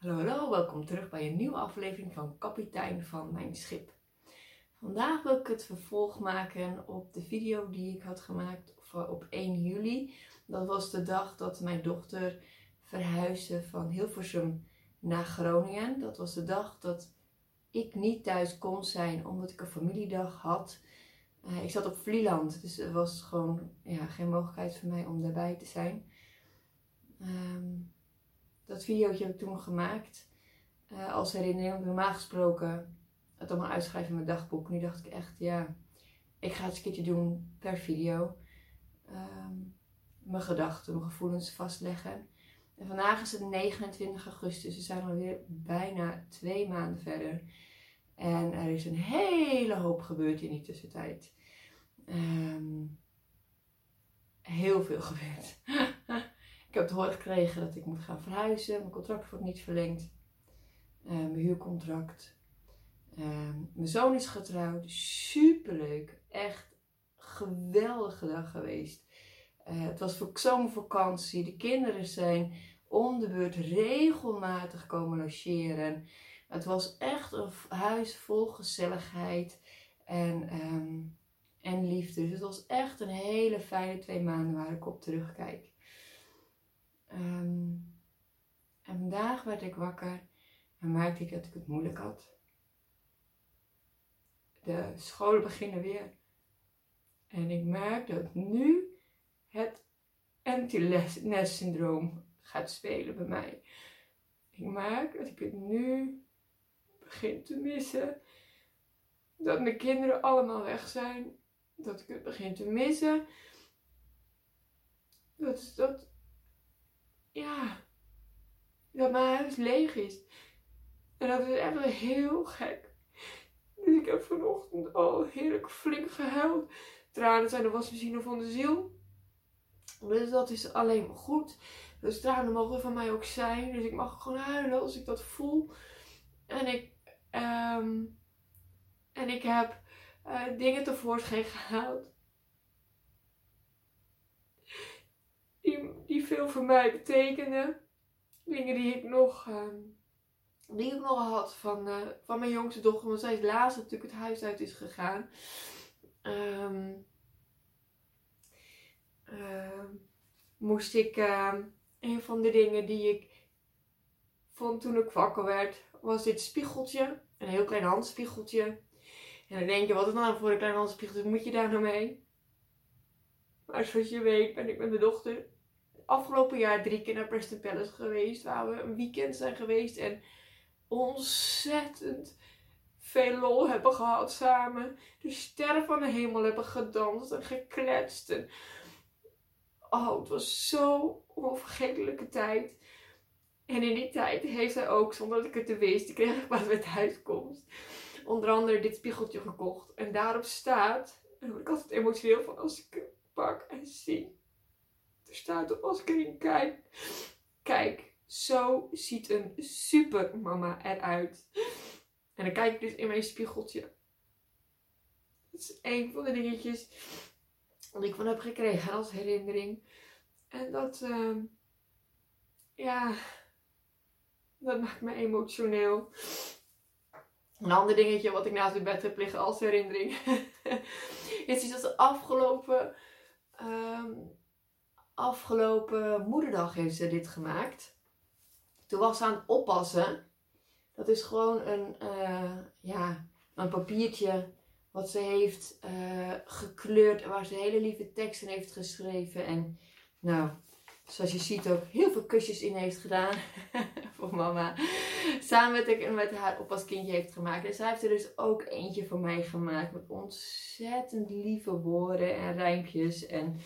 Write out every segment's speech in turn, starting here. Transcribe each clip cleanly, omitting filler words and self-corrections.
Hallo, hallo, welkom terug bij een nieuwe aflevering van Kapitein van Mijn Schip. Vandaag wil ik het vervolg maken op de video die ik had gemaakt op 1 juli. Dat was de dag dat mijn dochter verhuisde van Hilversum naar Groningen. Dat was de dag dat ik niet thuis kon zijn omdat ik een familiedag had. Ik zat op Vlieland, dus er was gewoon geen mogelijkheid voor mij om daarbij te zijn. Dat videootje heb ik toen gemaakt als herinnering. Normaal gesproken het allemaal uitschrijven in mijn dagboek. Nu dacht ik echt, ik ga het een keertje doen per video. Mijn gedachten, mijn gevoelens vastleggen. En vandaag is het 29 augustus. We zijn alweer bijna 2 maanden verder. En er is een hele hoop gebeurd in die tussentijd. Heel veel gebeurd. Ik heb te horen gekregen dat ik moet gaan verhuizen. Mijn contract wordt niet verlengd. Mijn huurcontract. Mijn zoon is getrouwd. Superleuk. Echt geweldige dag geweest. Het was voor zomervakantie. De kinderen zijn om de beurt regelmatig komen logeren. Het was echt een huis vol gezelligheid en liefde. Dus het was echt een hele fijne 2 maanden waar ik op terugkijk. En vandaag werd ik wakker en merkte ik dat ik het moeilijk had. De scholen beginnen weer. En ik merk dat nu het empty nest syndroom gaat spelen bij mij. Ik merk dat ik het nu begin te missen. Dat mijn kinderen allemaal weg zijn. Dat ik het begin te missen. Dat is dat. Dat mijn huis leeg is. En dat is echt heel gek. Dus ik heb vanochtend al heerlijk flink gehuild. Tranen zijn de wasmachine van de ziel. Dus dat is alleen maar goed. Dus tranen mogen van mij ook zijn. Dus ik mag gewoon huilen als ik dat voel. En ik heb dingen tevoorschijn gehaald. Die veel voor mij betekenden. Dingen die ik nog had van mijn jongste dochter. Want zij is laatst natuurlijk het huis uit is gegaan. Moest ik een van de dingen die ik vond toen ik wakker werd. Was dit spiegeltje. Een heel klein handspiegeltje. En dan denk je, wat is nou voor een klein handspiegeltje? Moet je daar nou mee? Maar zoals je weet ben ik met mijn dochter afgelopen jaar 3 keer naar Preston Palace geweest. Waar we een weekend zijn geweest en ontzettend veel lol hebben gehad samen. De sterren van de hemel hebben gedanst en gekletst. En het was zo'n onvergetelijke tijd. En in die tijd heeft zij ook, zonder dat ik het wist, die kreeg ik pas met thuiskomst. Onder andere dit spiegeltje gekocht. En daarop staat, en daar word ik altijd emotioneel van als ik het pak en zie. Er staat op, als ik erin kijk. Kijk, zo ziet een supermama eruit. En dan kijk ik dus in mijn spiegeltje. Dat is een van de dingetjes die ik van heb gekregen als herinnering. En dat, dat maakt me emotioneel. Een ander dingetje wat ik naast mijn bed heb liggen als herinnering. is dat de afgelopen moederdag heeft ze dit gemaakt. Toen was ze aan het oppassen. Dat is gewoon een papiertje wat ze heeft gekleurd. Waar ze hele lieve teksten heeft geschreven. En nou, zoals je ziet ook heel veel kusjes in heeft gedaan. voor mama. Samen met haar oppaskindje heeft gemaakt. En zij heeft er dus ook eentje voor mij gemaakt. Met ontzettend lieve woorden en rijmpjes. En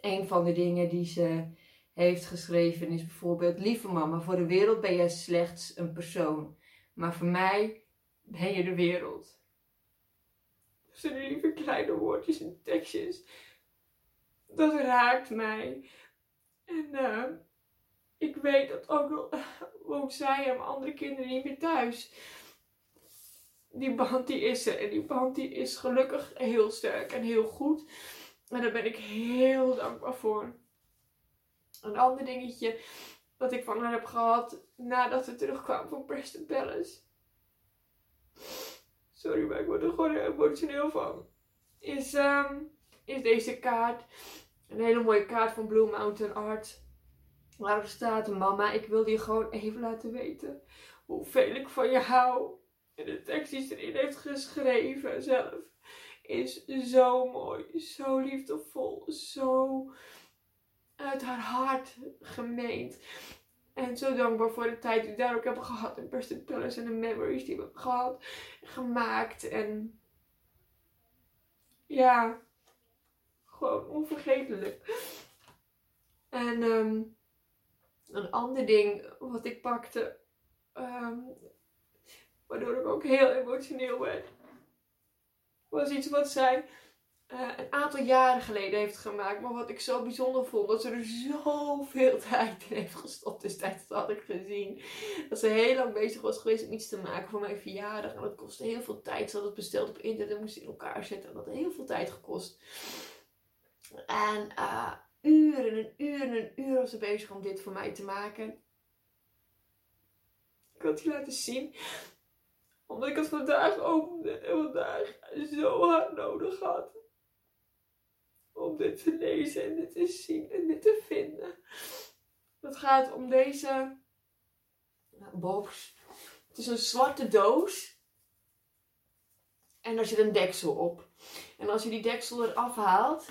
een van de dingen die ze heeft geschreven is bijvoorbeeld: lieve mama, voor de wereld ben jij slechts een persoon, maar voor mij ben je de wereld. Dat zijn lieve kleine woordjes en tekstjes. Dat raakt mij. En ik weet dat ook al woont zij en andere kinderen niet meer thuis. Die band die is er en die band die is gelukkig heel sterk en heel goed. En daar ben ik heel dankbaar voor. Een ander dingetje wat ik van haar heb gehad nadat we terugkwamen van Preston Palace. Sorry, maar ik word er gewoon emotioneel van. Is deze kaart. Een hele mooie kaart van Blue Mountain Art. Waarop staat: mama, ik wilde je gewoon even laten weten hoeveel ik van je hou. En de tekst die ze erin heeft geschreven zelf is zo mooi, zo liefdevol, zo uit haar hart gemeend. En zo dankbaar voor de tijd die ik daar ook heb gehad. En Preston Palace en de memories die we hebben gehad. Gemaakt. En ja, gewoon onvergetelijk. En een ander ding wat ik pakte. Waardoor ik ook heel emotioneel werd. Was iets wat zij een aantal jaren geleden heeft gemaakt. Maar wat ik zo bijzonder vond. Dat ze er zoveel tijd in heeft gestopt. Dus dat had ik gezien. Dat ze heel lang bezig was geweest om iets te maken voor mijn verjaardag. En dat kostte heel veel tijd. Ze had het besteld op internet en moest het in elkaar zetten. En dat had heel veel tijd gekost. En uren was ze bezig om dit voor mij te maken. Ik had het laten zien. Omdat ik het vandaag opende en vandaag zo hard nodig had. Om dit te lezen en dit te zien en dit te vinden. Het gaat om deze box. Het is een zwarte doos. En daar zit een deksel op. En als je die deksel eraf haalt,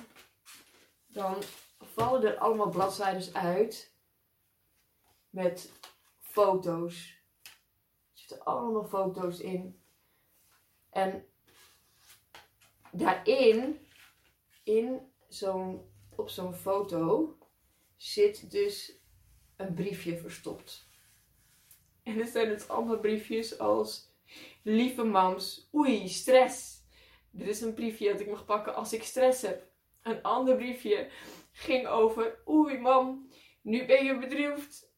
dan vallen er allemaal bladzijden uit. Met foto's. Er zitten allemaal foto's in. En daarin, op zo'n foto, zit dus een briefje verstopt. En er zijn dus allemaal briefjes als: lieve mams, oei, stress. Dit is een briefje dat ik mag pakken als ik stress heb. Een ander briefje ging over: oei mam, nu ben je bedroefd.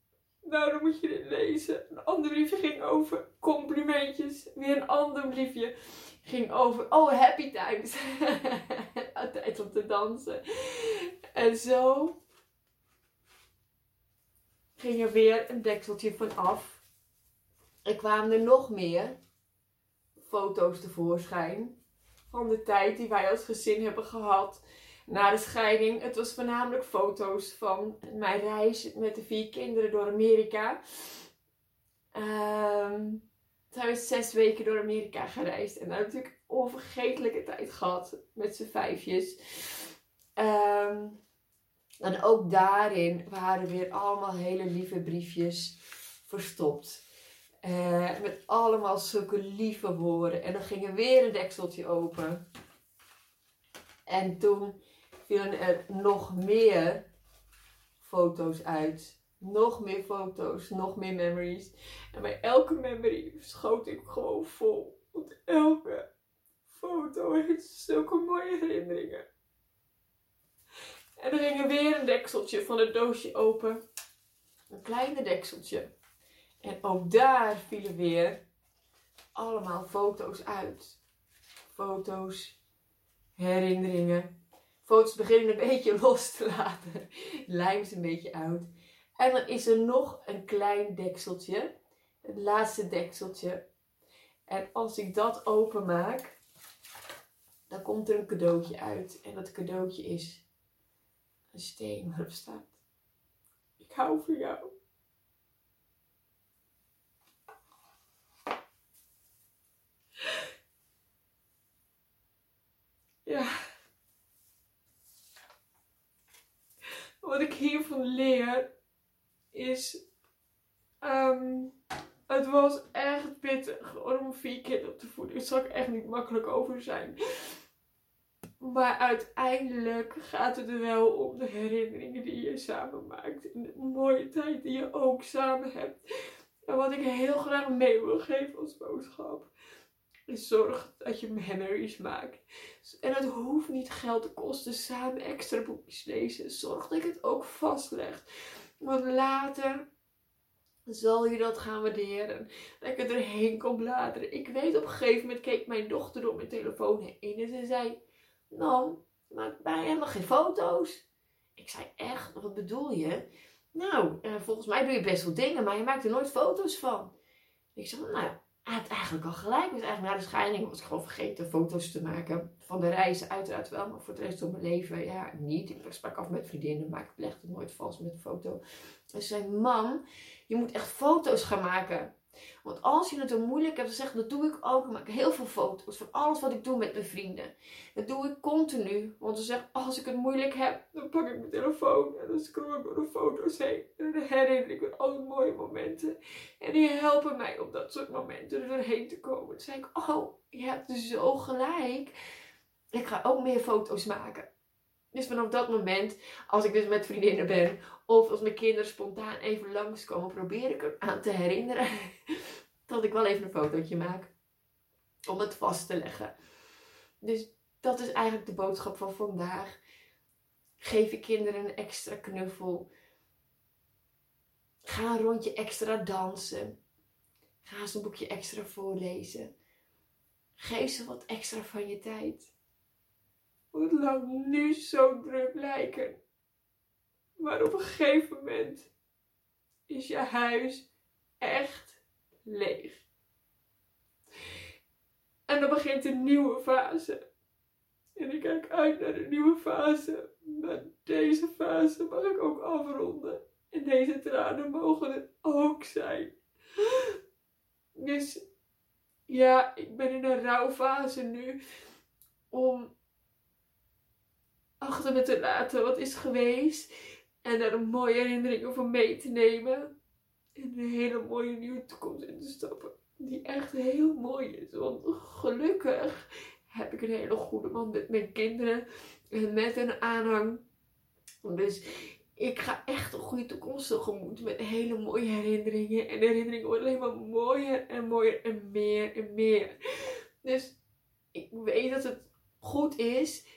Nou, dan moet je dit lezen. Een ander briefje ging over complimentjes. Weer een ander briefje ging over: oh, happy times. Tijd om te dansen. En zo ging er weer een dekseltje van af. Er kwamen er nog meer foto's tevoorschijn. Van de tijd die wij als gezin hebben gehad. Na de scheiding, het was voornamelijk foto's van mijn reis met de 4 kinderen door Amerika. Toen hebben we 6 weken door Amerika gereisd. En daar heb ik natuurlijk onvergetelijke tijd gehad met z'n 5'jes. En ook daarin waren weer allemaal hele lieve briefjes verstopt. Met allemaal zulke lieve woorden. En dan ging er weer een dekseltje open. En toen vielen er nog meer foto's uit. Nog meer foto's, nog meer memories. En bij elke memory schoot ik gewoon vol. Want elke foto heeft zulke mooie herinneringen. En er ging er weer een dekseltje van het doosje open. Een kleine dekseltje. En ook daar vielen weer allemaal foto's uit. Foto's, herinneringen. Foto's beginnen een beetje los te laten. Lijm is een beetje oud. En dan is er nog een klein dekseltje. Het laatste dekseltje. En als ik dat openmaak, dan komt er een cadeautje uit. En dat cadeautje is een steen waarop staat: ik hou van jou. Ja. Wat ik hiervan leer is, het was echt pittig om 4 kinderen op te voeden. Het zal er echt niet makkelijk over zijn. Maar uiteindelijk gaat het er wel om de herinneringen die je samen maakt. En de mooie tijd die je ook samen hebt. En wat ik heel graag mee wil geven als boodschap. Dus zorg dat je memories maakt. En het hoeft niet geld te kosten. Samen extra boekjes lezen. Zorg dat ik het ook vastleg. Want later zal je dat gaan waarderen. Dat ik het erheen kon bladeren. Ik weet, op een gegeven moment keek mijn dochter door mijn telefoon heen. En ze zei: nou, maak mij helemaal geen foto's. Ik zei, echt? Wat bedoel je? Nou, volgens mij doe je best wel dingen, maar je maakt er nooit foto's van. Ik zei, nou, hij had eigenlijk al gelijk. Dus eigenlijk na de scheiding was ik gewoon vergeten foto's te maken. Van de reizen uiteraard wel, maar voor de rest van mijn leven, ja, niet. Ik sprak af met vriendinnen, maar ik belegde nooit vals met een foto. Dus zei, mam, je moet echt foto's gaan maken. Want als je het zo moeilijk hebt, dan zeg ik, dat doe ik ook. Ik maak heel veel foto's van alles wat ik doe met mijn vrienden. Dat doe ik continu. Want ze zeggen, als ik het moeilijk heb, dan pak ik mijn telefoon. En dan scroll ik door de foto's heen. En dan herinner ik me alle mooie momenten. En die helpen mij op dat soort momenten er doorheen te komen. Dan zeg ik, oh, je hebt dus zo gelijk. Ik ga ook meer foto's maken. Dus vanaf dat moment, als ik dus met vriendinnen ben, of als mijn kinderen spontaan even langskomen, probeer ik er aan te herinneren dat ik wel even een fotootje maak. Om het vast te leggen. Dus dat is eigenlijk de boodschap van vandaag. Geef je kinderen een extra knuffel. Ga een rondje extra dansen. Ga eens een boekje extra voorlezen. Geef ze wat extra van je tijd. Het lang nu zo druk lijken. Maar op een gegeven moment is je huis echt leeg. En dan begint een nieuwe fase. En ik kijk uit naar een nieuwe fase. Maar deze fase mag ik ook afronden. En deze tranen mogen er ook zijn. Dus ja, ik ben in een rouwfase nu. Om achter me te laten wat is geweest. En daar een mooie herinnering over mee te nemen. En een hele mooie nieuwe toekomst in te stappen. Die echt heel mooi is. Want gelukkig heb ik een hele goede man met mijn kinderen. En met een aanhang. Dus ik ga echt een goede toekomst tegemoet. Met hele mooie herinneringen. En de herinneringen worden alleen maar mooier en mooier en meer en meer. Dus ik weet dat het goed is.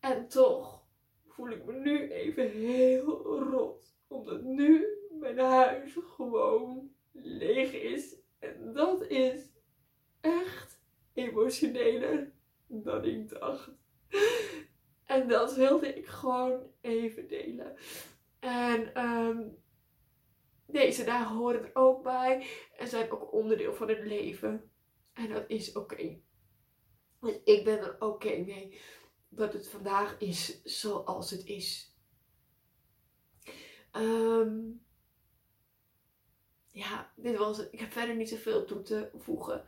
En toch voel ik me nu even heel rot. Omdat nu mijn huis gewoon leeg is. En dat is echt emotioneler dan ik dacht. En dat wilde ik gewoon even delen. En deze dagen horen er ook bij. En zijn ook onderdeel van het leven. En dat is oké. Want ik ben er oké mee. Dat het vandaag is zoals het is. Ja, dit was het. Ik heb verder niet zoveel toe te voegen.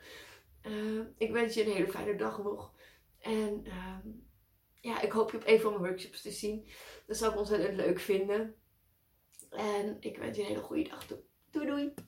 Ik wens je een hele fijne dag nog. En ja, ik hoop je op een van mijn workshops te zien. Dat zou ik ontzettend leuk vinden. En ik wens je een hele goede dag toe. Doei doei!